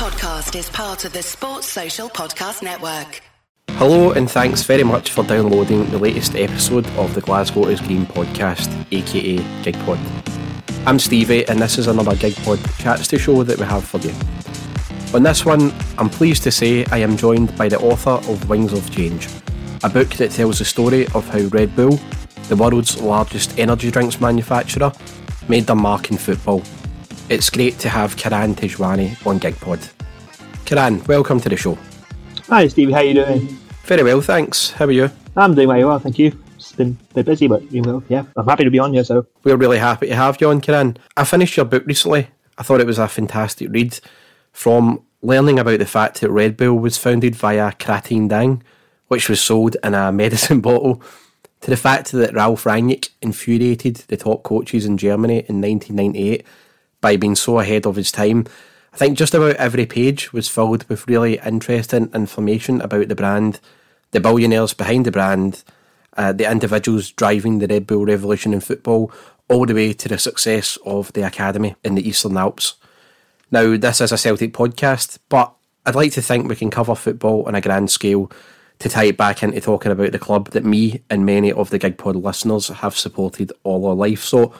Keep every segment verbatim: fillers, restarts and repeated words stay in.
podcast is part of the Sports Social Podcast Network. Hello and thanks very much for downloading the latest episode of the Glasgow is Green Podcast, aka GigPod. I'm Stevie and this is another GigPod Chats to Show that we have for you. On this one, I'm pleased to say I am joined by the author of Wings of Change, a book that tells the story of how Red Bull, the world's largest energy drinks manufacturer, made their mark in football. It's great to have Karan Tejwani on GigPod. Karan, welcome to the show. Hi Steve, how are you doing? Very well, thanks. How are you? I'm doing very well, thank you. It's been a bit busy, but you know, yeah, I'm happy to be on here. So we're really happy to have you on, Karan. I finished your book recently. I thought it was a fantastic read. From learning about the fact that Red Bull was founded via Krating Daeng, which was sold in a medicine bottle, to the fact that Ralf Rangnick infuriated the top coaches in Germany in nineteen ninety-eight by being so ahead of his time. I think just about every page was filled with really interesting information about the brand, the billionaires behind the brand, uh, the individuals driving the Red Bull revolution in football, all the way to the success of the academy in the Eastern Alps. Now, this is a Celtic podcast, but I'd like to think we can cover football on a grand scale to tie it back into talking about the club that me and many of the GigPod listeners have supported all our life. So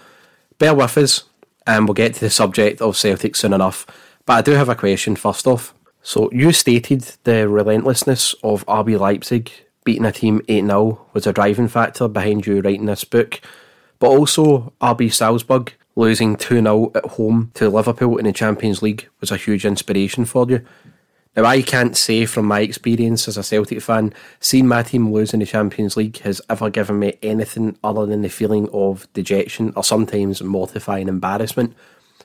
bear with us, and we'll get to the subject of Celtic soon enough. But I do have a question first off. So you stated the relentlessness of R B Leipzig beating a team eight nil was a driving factor behind you writing this book, but also R B Salzburg losing two nil at home to Liverpool in the Champions League was a huge inspiration for you. Now, I can't say from my experience as a Celtic fan, seeing my team lose in the Champions League has ever given me anything other than the feeling of dejection or sometimes mortifying embarrassment.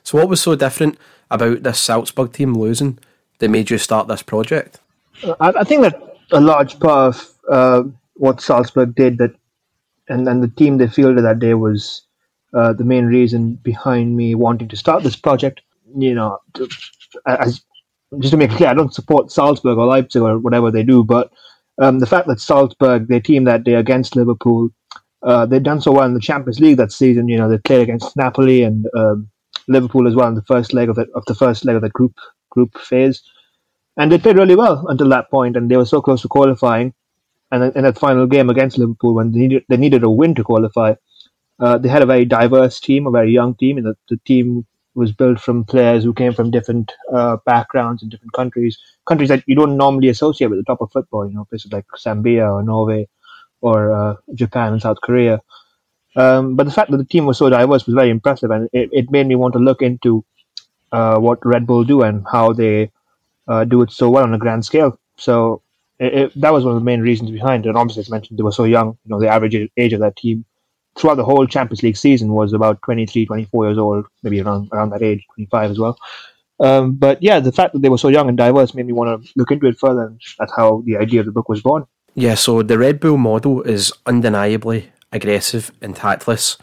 So what was so different about this Salzburg team losing that made you start this project? I, I think that a large part of uh, what Salzburg did that, and, and the team they fielded that day was uh, the main reason behind me wanting to start this project. You know, to, as Just to make it clear, I don't support Salzburg or Leipzig or whatever they do, but um, the fact that Salzburg, their team that day against Liverpool, uh, they'd done so well in the Champions League that season. You know, they played against Napoli and um, Liverpool as well in the first leg of the of the first leg of the group group phase, and they played really well until that point, and they were so close to qualifying. And in that final game against Liverpool, when they needed they needed a win to qualify, uh, they had a very diverse team, a very young team, and the, the team was built from players who came from different uh, backgrounds in different countries, countries that you don't normally associate with the top of football, you know, places like Zambia or Norway or uh, Japan and South Korea. Um, but the fact that the team was so diverse was very impressive, and it, it made me want to look into uh, what Red Bull do and how they uh, do it so well on a grand scale. So it, it, that was one of the main reasons behind it. And obviously, as mentioned, they were so young. You know, the average age of that team throughout the whole Champions League season was about twenty-three, twenty-four years old, maybe around around that age, twenty-five as well. Um, but yeah, the fact that they were so young and diverse made me want to look into it further, and that's how the idea of the book was born. Yeah, so the Red Bull model is undeniably aggressive and tactless.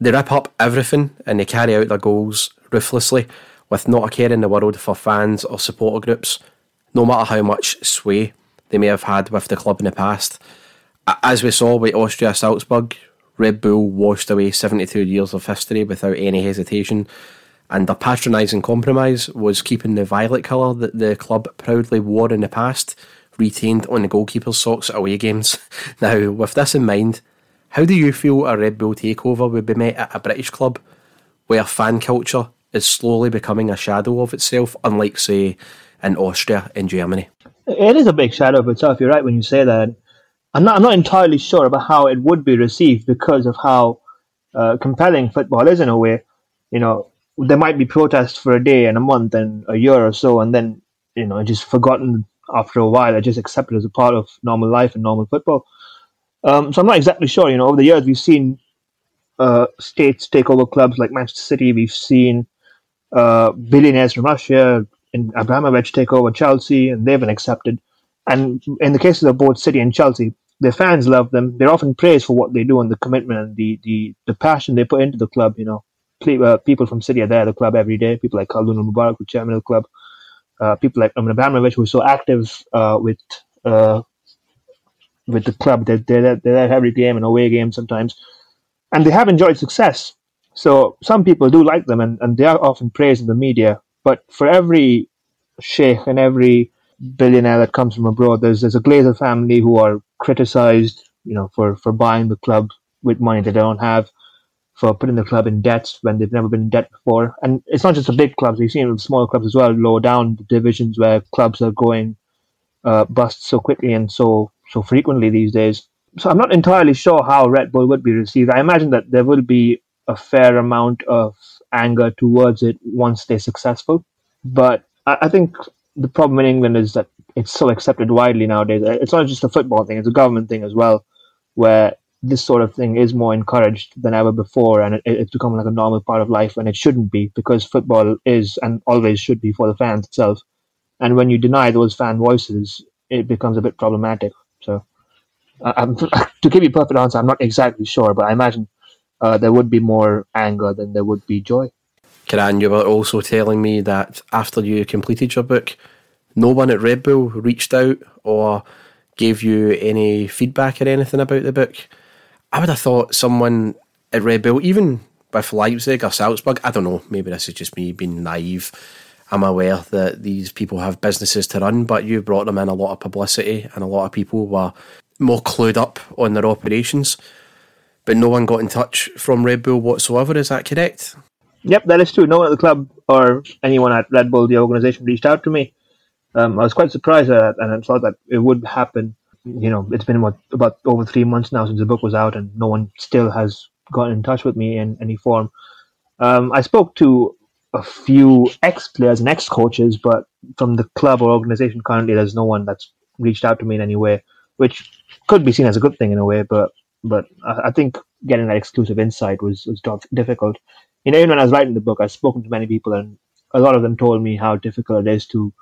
They rip up everything and they carry out their goals ruthlessly, with not a care in the world for fans or supporter groups, no matter how much sway they may have had with the club in the past. As we saw with Austria-Salzburg, Red Bull washed away seventy-two years of history without any hesitation, and their patronising compromise was keeping the violet colour that the club proudly wore in the past retained on the goalkeeper's socks at away games. Now, with this in mind, how do you feel a Red Bull takeover would be met at a British club where fan culture is slowly becoming a shadow of itself, unlike, say, in Austria and Germany? It is a big shadow of itself, you're right when you say that. I'm not, I'm not entirely sure about how it would be received because of how uh, compelling football is in a way. You know, there might be protests for a day and a month and a year or so, and then, you know, just forgotten after a while. I just accept it as a part of normal life and normal football. Um, so I'm not exactly sure. You know, over the years we've seen uh, states take over clubs like Manchester City. We've seen uh, billionaires from Russia and Abramovich take over Chelsea, and they've been accepted. And in the cases of both City and Chelsea, their fans love them. They're often praised for what they do and the commitment and the, the, the passion they put into the club. You know, people from City are there at the club every day. People like Khaldun Mubarak, who's chairman of the club. Uh, people like Roman Abramovich, who's so active uh, with uh, with the club. They're, they're, they're there every game and away game sometimes. And they have enjoyed success. So some people do like them, and, and they are often praised in the media. But for every sheikh and every billionaire that comes from abroad. There's there's a Glazer family who are criticized, you know, for, for buying the club with money that they don't have, for putting the club in debt when they've never been in debt before. And it's not just the big clubs. We've seen it with smaller clubs as well, lower down the divisions where clubs are going uh, bust so quickly and so so frequently these days. So I'm not entirely sure how Red Bull would be received. I imagine that there will be a fair amount of anger towards it once they're successful. But I, I think the problem in England is that it's so accepted widely nowadays. It's not just a football thing, it's a government thing as well, where this sort of thing is more encouraged than ever before, and it, it's become like a normal part of life, and it shouldn't be, because football is and always should be for the fans itself. And when you deny those fan voices, it becomes a bit problematic. So I'm, to give you a perfect answer, I'm not exactly sure, but I imagine uh, there would be more anger than there would be joy. Karan, you were also telling me that after you completed your book, no one at Red Bull reached out or gave you any feedback or anything about the book. I would have thought someone at Red Bull, even with Leipzig or Salzburg, I don't know, maybe this is just me being naive. I'm aware that these people have businesses to run, but you brought them in a lot of publicity and a lot of people were more clued up on their operations. But no one got in touch from Red Bull whatsoever, is that correct? Yep, that is true. No one at the club or anyone at Red Bull, the organisation, reached out to me. Um, I was quite surprised at that, and I thought that it would happen. You know, it's been what, about over three months now since the book was out, and no one still has gotten in touch with me in any form. Um, I spoke to a few ex-players and ex-coaches, but from the club or organisation currently, there's no one that's reached out to me in any way, which could be seen as a good thing in a way, but but I think getting that exclusive insight was, was difficult. You know, even when I was writing the book, I've spoken to many people, and a lot of them told me how difficult it is to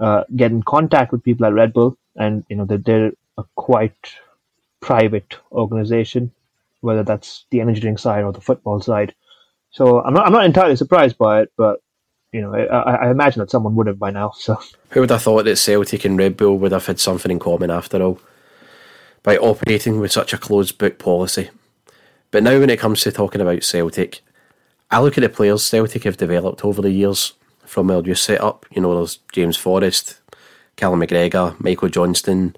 uh, get in contact with people at Red Bull. And, you know, that they're a quite private organization, whether that's the energy drink side or the football side. So I'm not I'm not entirely surprised by it, but, you know, I, I imagine that someone would have by now. So who would have thought that Celtic and Red Bull would have had something in common after all, by operating with such a closed book policy? But now when it comes to talking about Celtic, I look at the players Celtic have developed over the years from their new setup. You know, there's James Forrest, Callum McGregor, Michael Johnston.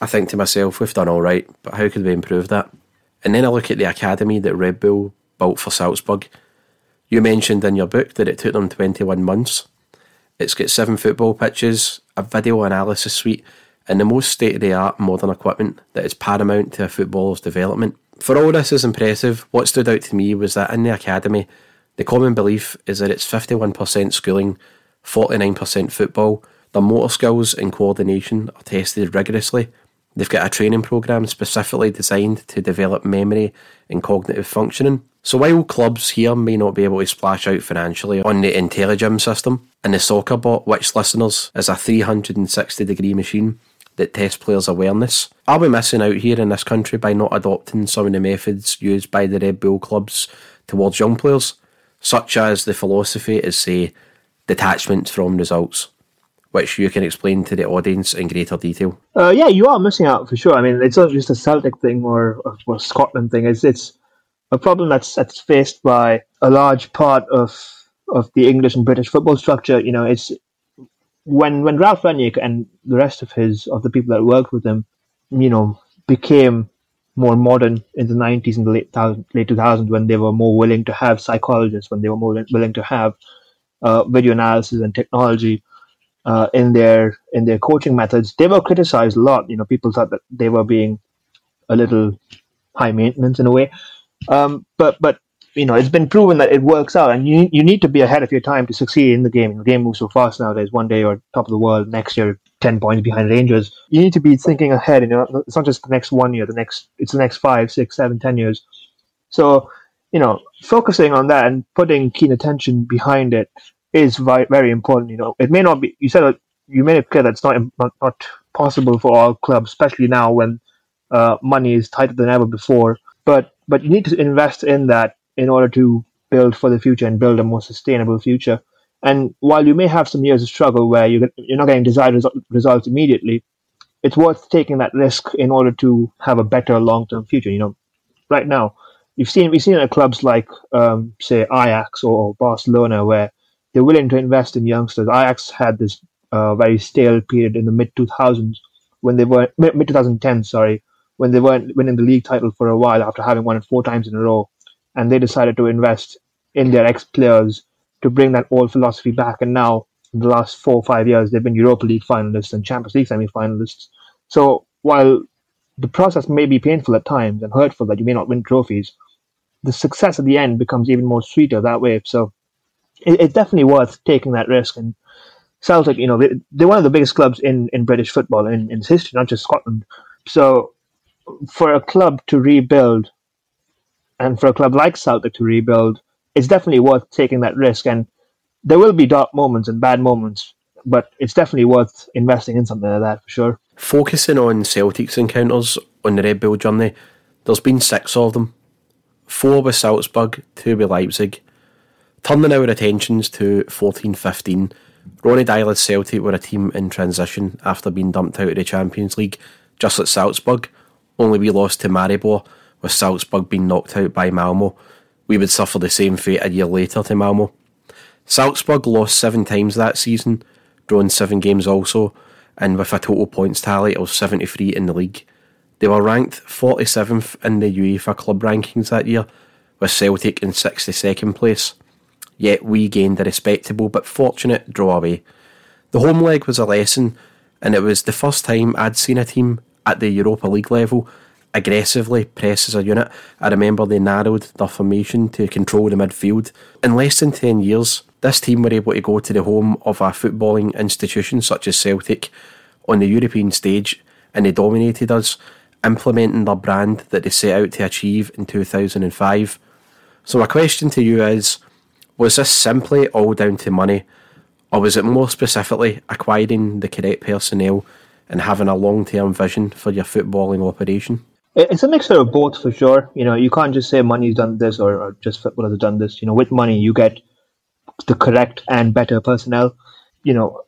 I think to myself, we've done all right, but how could we improve that? And then I look at the academy that Red Bull built for Salzburg. You mentioned in your book that it took them twenty-one months. It's got seven football pitches, a video analysis suite, and the most state-of-the-art modern equipment that is paramount to a footballer's development. For all this is impressive, what stood out to me was that in the academy, the common belief is that it's fifty-one percent schooling, forty-nine percent football. Their motor skills and coordination are tested rigorously. They've got a training programme specifically designed to develop memory and cognitive functioning. So while clubs here may not be able to splash out financially on the IntelliGym system and the soccer bot, which listeners is a three hundred sixty degree machine that tests players' awareness, are we missing out here in this country by not adopting some of the methods used by the Red Bull clubs towards young players, such as the philosophy is, say, detachment from results, which you can explain to the audience in greater detail? Uh, yeah, you are missing out for sure. I mean, it's not just a Celtic thing or, or, or Scotland thing. It's it's a problem that's that's faced by a large part of of the English and British football structure. You know, it's when when Ralf Rangnick and the rest of his of the people that worked with him, you know, became more modern in the nineties and the late thousand, late two thousands, when they were more willing to have psychologists, when they were more willing to have uh, video analysis and technology. Uh, in their in their coaching methods, they were criticized a lot. You know, people thought that they were being a little high maintenance in a way. Um, but but you know, it's been proven that it works out, and you you need to be ahead of your time to succeed in the game. The game moves so fast nowadays. One day you're top of the world, next year ten points behind Rangers. You need to be thinking ahead. You know, it's not just the next one year. The next it's the next five, six, seven, ten years. So you know, focusing on that and putting keen attention behind it is very, very important. You know, it may not be, you said you made it clear that it's not not, not possible for all clubs, especially now when uh, money is tighter than ever before, but but you need to invest in that in order to build for the future and build a more sustainable future. And while you may have some years of struggle where you get, you're not getting desired resu- results immediately, it's worth taking that risk in order to have a better long-term future. You know, right now you've seen we've seen it at clubs like um, say Ajax or Barcelona, where they're willing to invest in youngsters. Ajax had this uh, very stale period in the mid two thousands when they were mid twenty ten, sorry, when they weren't winning the league title for a while after having won it four times in a row, and they decided to invest in their ex-players to bring that old philosophy back. And now, in the last four or five years, they've been Europa League finalists and Champions League semi-finalists. So while the process may be painful at times and hurtful that you may not win trophies, the success at the end becomes even more sweeter that way. So it, it's definitely worth taking that risk. And Celtic, you know, they, they're one of the biggest clubs in, in British football, in, in history, not just Scotland. So for a club to rebuild, and for a club like Celtic to rebuild, it's definitely worth taking that risk. And there will be dark moments and bad moments, but it's definitely worth investing in something like that for sure. Focusing on Celtic's encounters on the Red Bull journey, there's been six of them. Four with Salzburg, two with Leipzig. Turning our attentions to fourteen fifteen, Ronnie Dyle's Celtic were a team in transition after being dumped out of the Champions League, just like Salzburg, only we lost to Maribor, with Salzburg being knocked out by Malmo. We would suffer the same fate a year later to Malmo. Salzburg lost seven times that season, drawn seven games also, and with a total points tally of seventy-three in the league. They were ranked forty-seventh in the UEFA club rankings that year, with Celtic in sixty-second place. Yet we gained a respectable but fortunate draw away. The home leg was a lesson, and it was the first time I'd seen a team at the Europa League level aggressively press as a unit. I remember they narrowed their formation to control the midfield. In less than ten years, this team were able to go to the home of a footballing institution such as Celtic on the European stage, and they dominated us, implementing their brand that they set out to achieve in two thousand five. So my question to you is, was this simply all down to money, or was it more specifically acquiring the correct personnel and having a long-term vision for your footballing operation? It's a mixture of both for sure. You know, you can't just say money's done this or, or just football has done this. You know, with money you get the correct and better personnel. You know,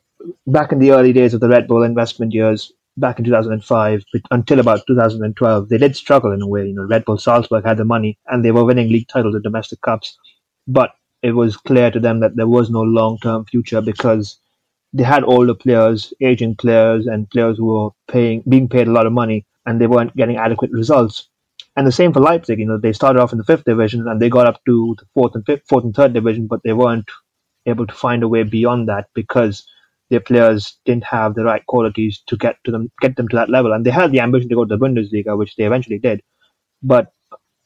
back in the early days of the Red Bull investment years, back in two thousand five until about two thousand twelve, they did struggle in a way. You know, Red Bull Salzburg had the money and they were winning league titles and domestic cups, but it was clear to them that there was no long-term future because they had older players, aging players, and players who were paying being paid a lot of money, and they weren't getting adequate results. And the same for Leipzig. You know, they started off in the fifth division and they got up to the fourth and fifth, fourth and third division, but they weren't able to find a way beyond that because their players didn't have the right qualities to get to them, get them to that level. And they had the ambition to go to the Bundesliga, which they eventually did. But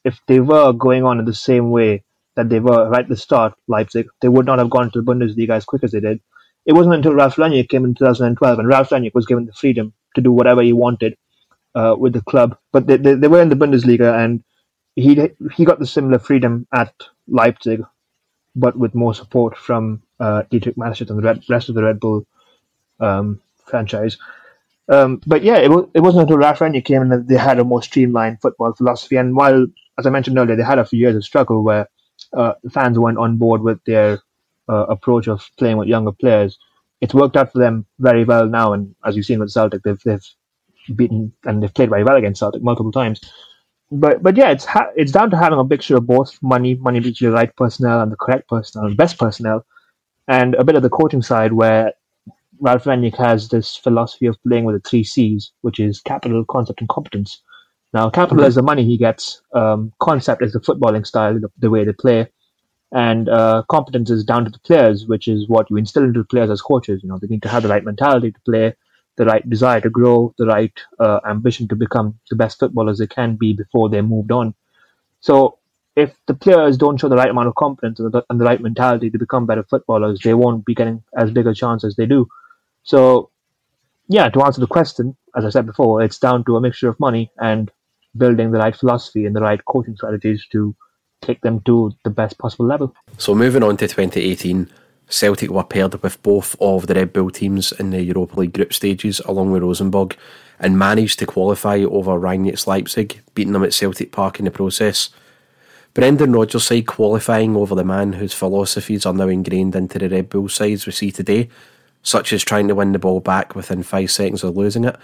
if they were going on in the same way that they were right at the start, Leipzig, they would not have gone to the Bundesliga as quick as they did. It wasn't until Ralf Rangnick came in two thousand twelve, and Ralf Rangnick was given the freedom to do whatever he wanted uh, with the club. But they, they they were in the Bundesliga, and he he got the similar freedom at Leipzig, but with more support from uh, Dietrich Mateschitz and the Red, rest of the Red Bull um, franchise. Um, but yeah, it, w- it wasn't until Ralf Rangnick came in that they had a more streamlined football philosophy. And while, as I mentioned earlier, they had a few years of struggle where uh, fans weren't on board with their Uh, approach of playing with younger players, it's worked out for them very well now. And as you've seen with Celtic, they've they've beaten and they've played very well against Celtic multiple times. But but yeah, it's ha- it's down to having a mixture of both money, money beats the right personnel and the correct personnel, the best personnel, and a bit of the coaching side where Ralf Rangnick has this philosophy of playing with the three C's, which is capital, concept, and competence. Now, capital mm-hmm. is the money he gets, um, concept is the footballing style, the, the way they play. And uh, competence is down to the players, which is what you instill into the players as coaches. You know, they need to have the right mentality to play, the right desire to grow, the right uh, ambition to become the best footballers they can be before they're moved on. So if the players don't show the right amount of competence and the, and the right mentality to become better footballers, they won't be getting as big a chance as they do. So, yeah, to answer the question, as I said before, it's down to a mixture of money and building the right philosophy and the right coaching strategies to take them to the best possible level. So moving on to twenty eighteen, Celtic were paired with both of the Red Bull teams in the Europa League group stages along with Rosenborg, and managed to qualify over Rangnick's Leipzig, beating them at Celtic Park in the process. Brendan Rodgers' side qualifying over the man whose philosophies are now ingrained into the Red Bull sides we see today, such as trying to win the ball back within five seconds of losing it,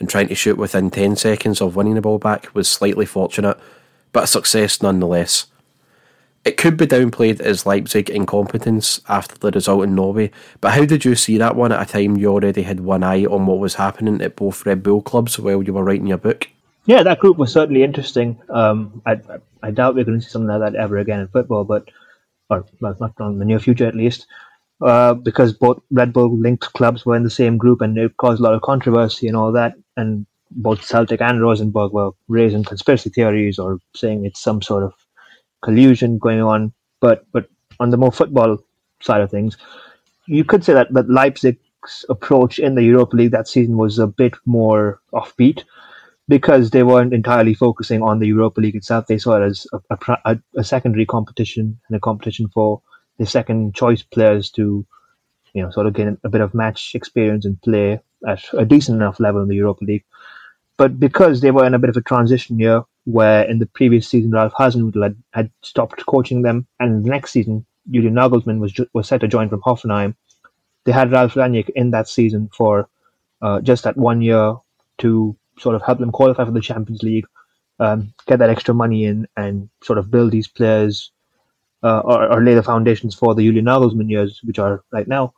and trying to shoot within ten seconds of winning the ball back was slightly fortunate, but a success nonetheless. It could be downplayed as Leipzig incompetence after the result in Norway, but how did you see that one at a time you already had one eye on what was happening at both Red Bull clubs while you were writing your book? Yeah, that group was certainly interesting. Um, I, I doubt we're going to see something like that ever again in football, but or well, not in the near future at least, uh, because both Red Bull-linked clubs were in the same group and it caused a lot of controversy and all that, and both Celtic and Rosenborg were raising conspiracy theories or saying it's some sort of collusion going on. But but on the more football side of things, you could say that, that Leipzig's approach in the Europa League that season was a bit more offbeat because they weren't entirely focusing on the Europa League itself. They saw it as a, a, a secondary competition and a competition for the second choice players to, you know, sort of gain a bit of match experience and play at a decent enough level in the Europa League. But because they were in a bit of a transition year, where in the previous season Ralf Hasenhüttl had, had stopped coaching them, and the next season Julian Nagelsmann was was set to join from Hoffenheim. They had Ralf Rangnick in that season for uh, just that one year to sort of help them qualify for the Champions League, um, get that extra money in, and sort of build these players uh, or, or lay the foundations for the Julian Nagelsmann years, which are right now.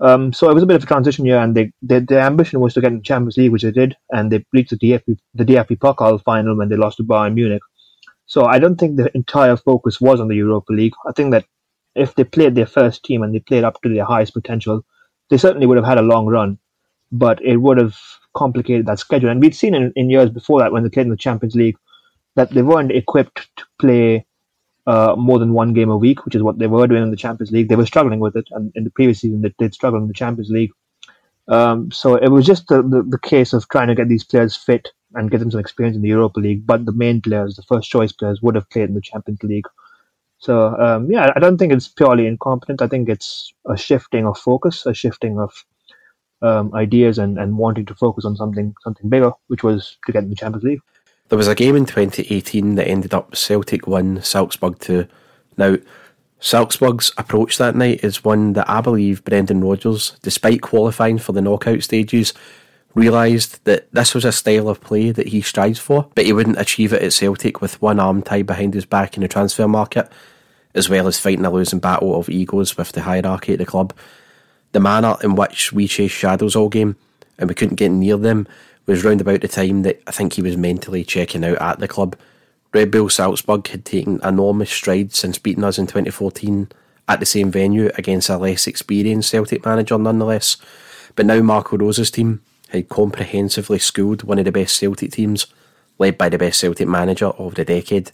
Um, so it was a bit of a transition year, and they, they, their ambition was to get in the Champions League, which they did, and they reached the D F B the D F B-Pokal final when they lost to Bayern Munich. So I don't think the entire focus was on the Europa League. I think that if they played their first team and they played up to their highest potential, they certainly would have had a long run, but it would have complicated that schedule. And we'd seen in, in years before that, when they played in the Champions League, that they weren't equipped to play Uh, more than one game a week, which is what they were doing in the Champions League. They were struggling with it, and in the previous season they did struggle in the Champions League. Um, so it was just the, the, the case of trying to get these players fit and get them some experience in the Europa League, but the main players, the first choice players, would have played in the Champions League. So um, yeah, I don't think it's purely incompetent. I think it's a shifting of focus, a shifting of um, ideas and, and wanting to focus on something something bigger, which was to get in the Champions League. There was a game in twenty eighteen that ended up Celtic one, Salzburg two. Now, Salzburg's approach that night is one that I believe Brendan Rodgers, despite qualifying for the knockout stages, realised that this was a style of play that he strives for, but he wouldn't achieve it at Celtic with one arm tied behind his back in the transfer market, as well as fighting a losing battle of egos with the hierarchy at the club. The manner in which we chased shadows all game, and we couldn't get near them, was round about the time that I think he was mentally checking out at the club. Red Bull Salzburg had taken enormous strides since beating us in twenty fourteen at the same venue against a less experienced Celtic manager nonetheless, but now Marco Rose's team had comprehensively schooled one of the best Celtic teams, led by the best Celtic manager of the decade.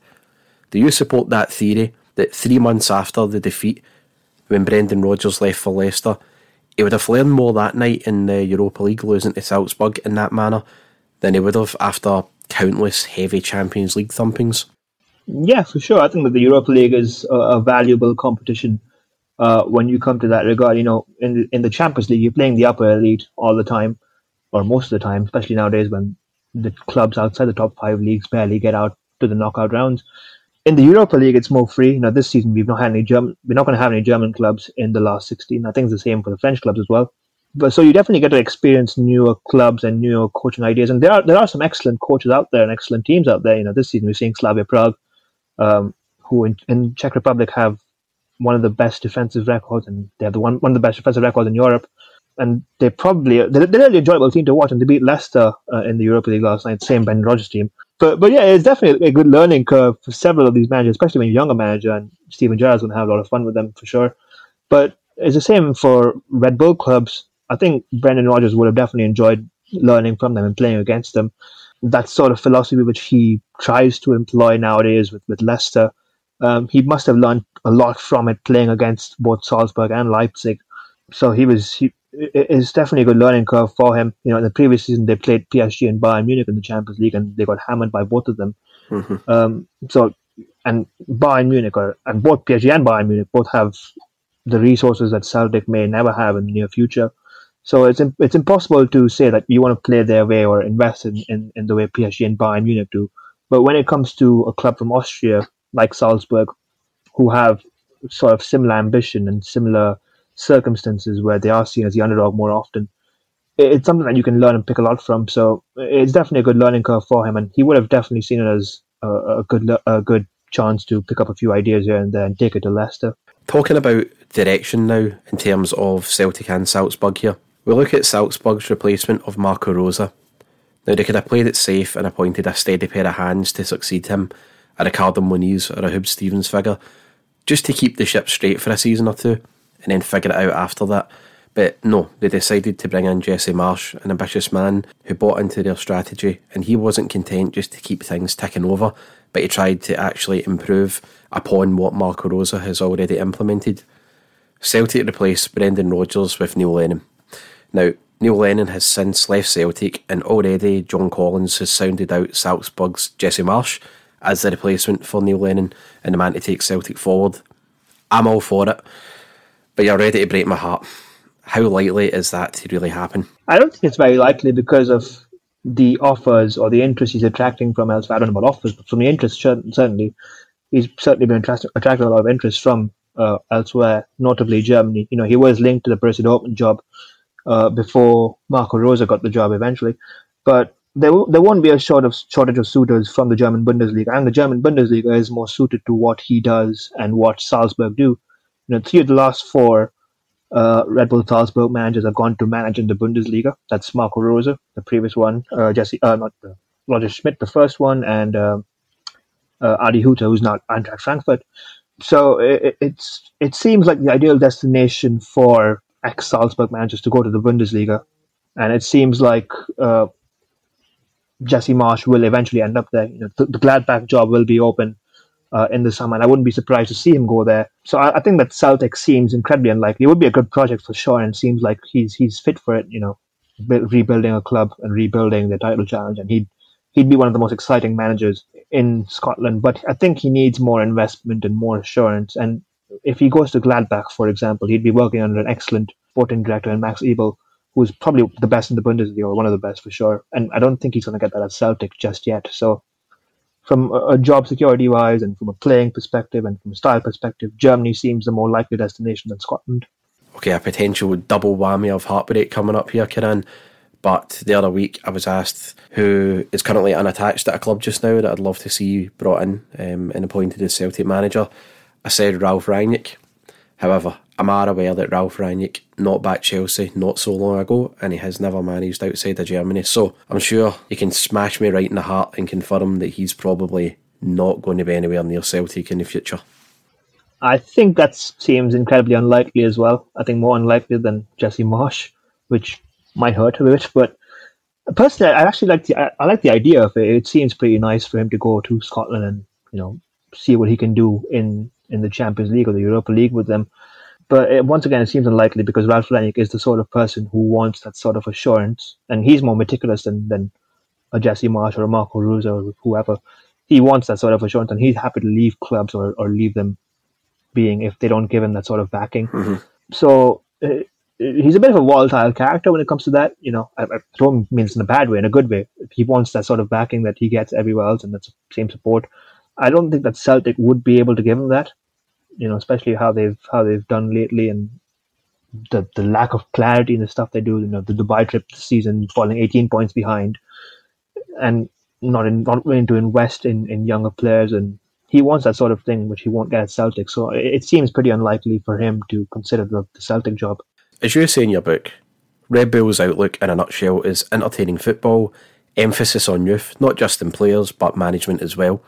Do you support that theory that three months after the defeat, when Brendan Rodgers left for Leicester, he would have learned more that night in the Europa League losing to Salzburg in that manner than he would have after countless heavy Champions League thumpings? Yeah, for sure. I think that the Europa League is a, a valuable competition uh, when you come to that regard. You know, in the, in the Champions League, you're playing the upper elite all the time, or most of the time, especially nowadays when the clubs outside the top five leagues barely get out to the knockout rounds. In the Europa League, it's more free. You know, this season we've not had any German. We're not going to have any German clubs in the last sixteen. I think it's the same for the French clubs as well. But so you definitely get to experience newer clubs and newer coaching ideas. And there are there are some excellent coaches out there and excellent teams out there. You know, this season we're seeing Slavia Prague, um, who in, in Czech Republic have one of the best defensive records, and they have the one one of the best defensive records in Europe. And they probably they're, they're a really enjoyable team to watch. And they beat Leicester uh, in the Europa League last night. Same Ben Rodgers team. But but yeah, it's definitely a good learning curve for several of these managers, especially when you're a younger manager, and Steven Gerrard's going to have a lot of fun with them for sure. But it's the same for Red Bull clubs. I think Brendan Rodgers would have definitely enjoyed learning from them and playing against them. That sort of philosophy which he tries to employ nowadays with, with Leicester, um, he must have learned a lot from it playing against both Salzburg and Leipzig. So he was... He, It's definitely a good learning curve for him. You know, in the previous season they played P S G and Bayern Munich in the Champions League, and they got hammered by both of them. Mm-hmm. Um, so, and Bayern Munich, or and both P S G and Bayern Munich, both have the resources that Celtic may never have in the near future. So it's it's impossible to say that you want to play their way or invest in, in, in the way P S G and Bayern Munich do. But when it comes to a club from Austria like Salzburg, who have sort of similar ambition and similar circumstances where they are seen as the underdog more often, it's something that you can learn and pick a lot from. So it's definitely a good learning curve for him, and he would have definitely seen it as a, a good a good chance to pick up a few ideas here and then take it to Leicester. Talking about direction now in terms of Celtic and Salzburg here, we look at Salzburg's replacement of Marco Rose. Now, they could have played it safe and appointed a steady pair of hands to succeed him, a Ricardo Moniz or a Hub Stevens figure, just to keep the ship straight for a season or two and then figure it out after that. But no, they decided to bring in Jesse Marsch, an ambitious man who bought into their strategy, and he wasn't content just to keep things ticking over, but he tried to actually improve upon what Marco Rose has already implemented. Celtic replaced Brendan Rodgers with Neil Lennon. Now, Neil Lennon has since left Celtic, and already John Collins has sounded out Salzburg's Jesse Marsch as the replacement for Neil Lennon and the man to take Celtic forward. I'm all for it, but you're ready to break my heart. How likely is that to really happen? I don't think it's very likely because of the offers or the interest he's attracting from elsewhere. I don't know about offers, but from the interest, certainly. He's certainly been attracting a lot of interest from uh, elsewhere, notably Germany. You know, he was linked to the Borussia Dortmund job uh, before Marco Rose got the job eventually. But there, w- there won't be a short of shortage of suitors from the German Bundesliga. And the German Bundesliga is more suited to what he does and what Salzburg do. You know, three of the last four Uh, Red Bull Salzburg managers have gone to manage in the Bundesliga. That's Marco Rose, the previous one, uh, Jesse, uh, not uh, Roger Schmidt, the first one, and uh, uh, Adi Hütter, who's now Eintracht Frankfurt. So it, it's it seems like the ideal destination for ex-Salzburg managers to go to the Bundesliga, and it seems like uh, Jesse Marsch will eventually end up there. You know, th- the Gladbach job will be open Uh, in the summer, and I wouldn't be surprised to see him go there. So I, I think that Celtic seems incredibly unlikely. It would be a good project for sure, and seems like he's he's fit for it. You know, be- rebuilding a club and rebuilding the title challenge, and he'd he'd be one of the most exciting managers in Scotland. But I think he needs more investment and more assurance. And if he goes to Gladbach, for example, he'd be working under an excellent sporting director in Max Ebel, who's probably the best in the Bundesliga, or one of the best for sure. And I don't think he's going to get that at Celtic just yet. So, from a job security-wise and from a playing perspective and from a style perspective, Germany seems the more likely destination than Scotland. Okay, a potential double whammy of heartbreak coming up here, Karan. But the other week I was asked who is currently unattached at a club just now that I'd love to see brought in um, and appointed as Celtic manager. I said Ralf Rangnick. However, I'm aware that Ralf Rangnick not backed Chelsea not so long ago, and he has never managed outside of Germany. So I'm sure you can smash me right in the heart and confirm that he's probably not going to be anywhere near Celtic in the future. I think that seems incredibly unlikely as well. I think more unlikely than Jesse Marsch, which might hurt a bit. But personally, I actually like the I, I like the idea of it. It seems pretty nice for him to go to Scotland and, you know, see what he can do in. in the Champions League or the Europa League with them. But it, once again, it seems unlikely because Ralf Rangnick is the sort of person who wants that sort of assurance, and he's more meticulous than, than a Jesse Marsch or a Marco Rose or whoever. He wants that sort of assurance, and he's happy to leave clubs or, or leave them being if they don't give him that sort of backing. Mm-hmm. So uh, he's a bit of a volatile character when it comes to that. You know, I, I don't mean this in a bad way, in a good way. He wants that sort of backing that he gets everywhere else and that same support. I don't think that Celtic would be able to give him that, you know, especially how they've how they've done lately and the the lack of clarity in the stuff they do. You know, the Dubai trip this season, falling eighteen points behind, and not in, not willing to invest in, in younger players. And he wants that sort of thing, which he won't get at Celtic. So it, it seems pretty unlikely for him to consider the, the Celtic job. As you say in your book, Red Bull's outlook in a nutshell is entertaining football, emphasis on youth, not just in players but management as well.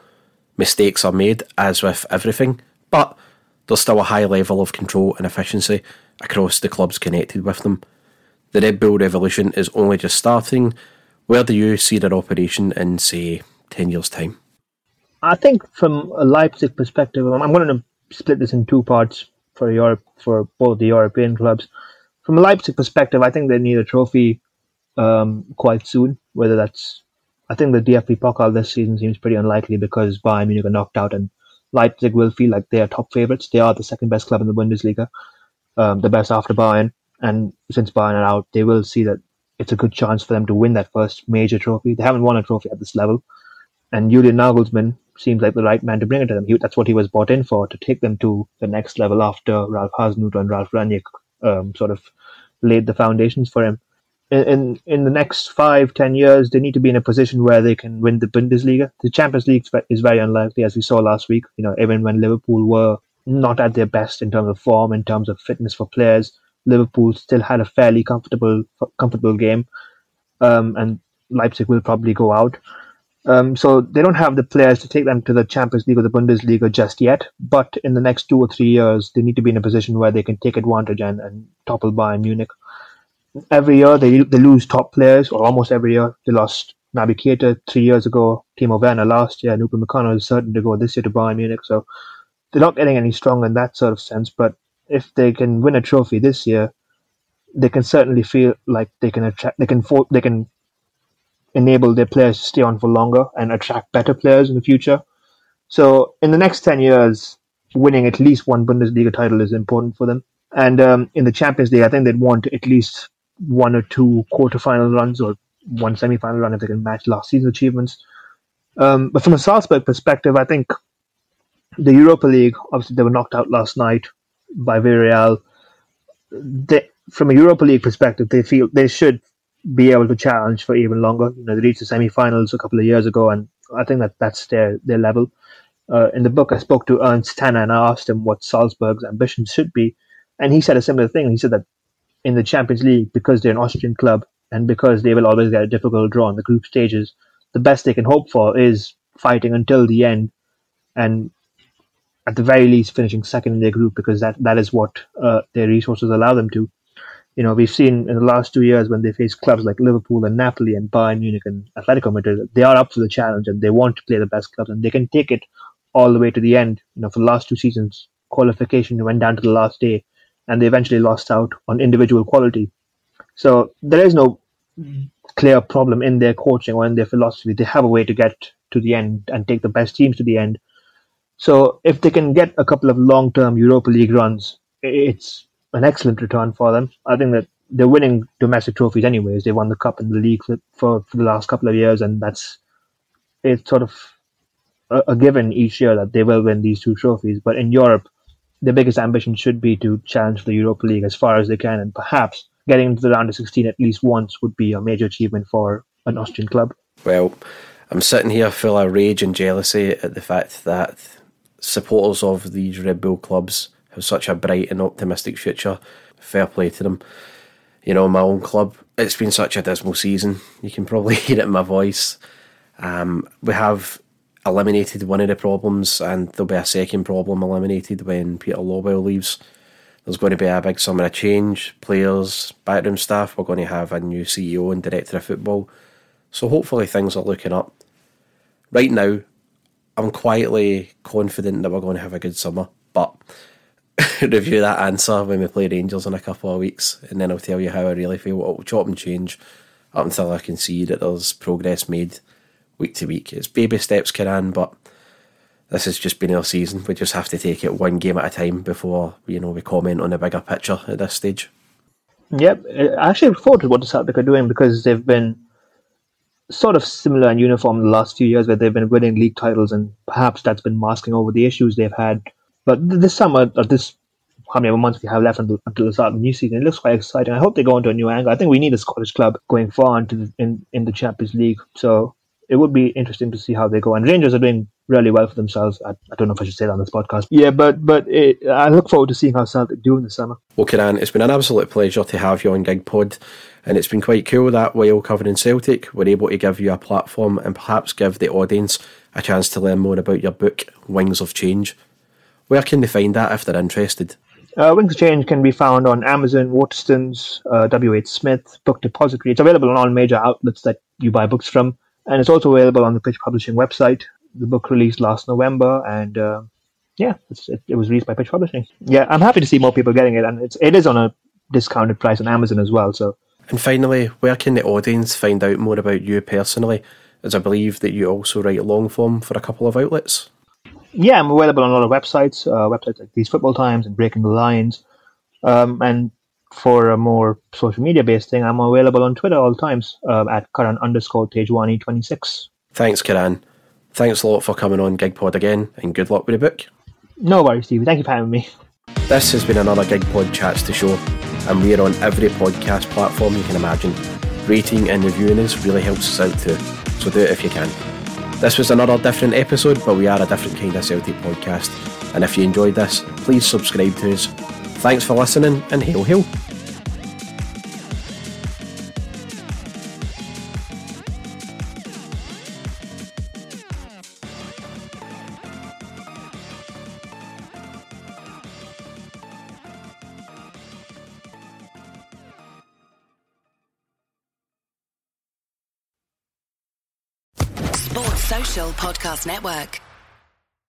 Mistakes are made, as with everything, but there's still a high level of control and efficiency across the clubs connected with them. The Red Bull revolution is only just starting. Where do you see their operation in, say, ten years' time? I think from a Leipzig perspective, I'm going to split this in two parts for Europe, for both the European clubs. From a Leipzig perspective, I think they need a trophy um, quite soon, whether that's I think the D F B-Pokal this season seems pretty unlikely because Bayern Munich are knocked out and Leipzig will feel like they are top favourites. They are the second best club in the Bundesliga, um, the best after Bayern. And since Bayern are out, they will see that it's a good chance for them to win that first major trophy. They haven't won a trophy at this level. And Julian Nagelsmann seems like the right man to bring it to them. He, that's what he was bought in for, to take them to the next level after Ralf Hasenhüttl and Ralf Rangnick um, sort of laid the foundations for him. in in the next five, ten years, they need to be in a position where they can win the Bundesliga. The Champions League is very unlikely, as we saw last week. You know, even when Liverpool were not at their best in terms of form, in terms of fitness for players, Liverpool still had a fairly comfortable comfortable game, um, and Leipzig will probably go out. Um, so they don't have the players to take them to the Champions League or the Bundesliga just yet. But in the next two or three years, they need to be in a position where they can take advantage and, and topple Bayern Munich. Every year, they they lose top players, or almost every year. They lost Naby Keita three years ago, Timo Werner last year, and Upamecano is certain to go this year to Bayern Munich. So they're not getting any stronger in that sort of sense. But if they can win a trophy this year, they can certainly feel like they can attract, they can for, they can enable their players to stay on for longer and attract better players in the future. So in the next ten years, winning at least one Bundesliga title is important for them. And um, in the Champions League, I think they'd want at least one or two quarterfinal runs or one semi-final run if they can match last season's achievements. Um, but from a Salzburg perspective, I think the Europa League, obviously they were knocked out last night by Villarreal. They, from a Europa League perspective, they feel they should be able to challenge for even longer. You know, they reached the semi-finals a couple of years ago, and I think that that's their, their level. Uh, in the book, I spoke to Ernst Tanner and I asked him what Salzburg's ambition should be, and he said a similar thing. He said that in the Champions League, because they're an Austrian club and because they will always get a difficult draw in the group stages, the best they can hope for is fighting until the end and at the very least finishing second in their group, because that, that is what uh, their resources allow them to. You know, we've seen in the last two years when they face clubs like Liverpool and Napoli and Bayern Munich and Atletico Madrid, they are up for the challenge and they want to play the best clubs and they can take it all the way to the end. You know, for the last two seasons, qualification went down to the last day and they eventually lost out on individual quality. So there is no clear problem in their coaching or in their philosophy. They have a way to get to the end and take the best teams to the end. So if they can get a couple of long-term Europa League runs, it's an excellent return for them. I think that they're winning domestic trophies anyways. They won the cup and the league for, for, for the last couple of years, and that's it's sort of a, a given each year that they will win these two trophies. But in Europe, their biggest ambition should be to challenge for the Europa League as far as they can, and perhaps getting into the round of sixteen at least once would be a major achievement for an Austrian club. Well, I'm sitting here full of rage and jealousy at the fact that supporters of these Red Bull clubs have such a bright and optimistic future. Fair play to them. You know, my own club, it's been such a dismal season. You can probably hear it in my voice. Um, we have eliminated one of the problems, and there'll be a second problem eliminated when Peter Lowell leaves. There's going to be a big summer of change, players, backroom staff. We're going to have a new C E O and director of football, so hopefully things are looking up. Right now, I'm quietly confident that we're going to have a good summer, but review that answer when we play Rangers in a couple of weeks, and then I'll tell you how I really feel. It'll chop and change up until I can see that there's progress made week to week. It's baby steps, Karan, but this has just been our season. We just have to take it one game at a time before, you know, we comment on the bigger picture at this stage. Yep, I actually look forward to what the Celtic are doing, because they've been sort of similar and uniform in the last few years, where they've been winning league titles, and perhaps that's been masking over the issues they've had. But this summer, or this, how many months we have left until, until the start of the new season, it looks quite exciting. I hope they go into a new angle. I think we need a Scottish club going far into the, in, in the Champions League, so it would be interesting to see how they go. And Rangers are doing really well for themselves. I, I don't know if I should say that on this podcast. Yeah, but but it, I look forward to seeing how Celtic do in the summer. Well, Karan, it's been an absolute pleasure to have you on GigPod, and it's been quite cool that while covering Celtic, we're able to give you a platform and perhaps give the audience a chance to learn more about your book, Wings of Change. Where can they find that if they're interested? Uh, Wings of Change can be found on Amazon, Waterstones, uh, W H Smith, Book Depository. It's available on all major outlets that you buy books from. And it's also available on the Pitch Publishing website. The book released last November, and uh, yeah, it's, it, it was released by Pitch Publishing. Yeah, I'm happy to see more people getting it, and it's, it is on a discounted price on Amazon as well. So. And finally, where can the audience find out more about you personally, as I believe that you also write long form for a couple of outlets? Yeah, I'm available on a lot of websites, uh, websites like These Football Times and Breaking the Lines, um, and for a more social media based thing, I'm available on Twitter all the times uh, at Karan underscore Tejwani twenty-six. Thanks, Karan. Thanks a lot for coming on GigPod again, and good luck with the book. No worries, Steve. Thank you for having me. This has been another GigPod Chats to Show. and we're on every podcast platform you can imagine. Rating and reviewing us really helps us out too, so do it if you can. This was another different episode, but we are a different kind of Celtic podcast, and if you enjoyed this, please subscribe to us. Thanks for listening, and hail hail. Sports Social Podcast Network.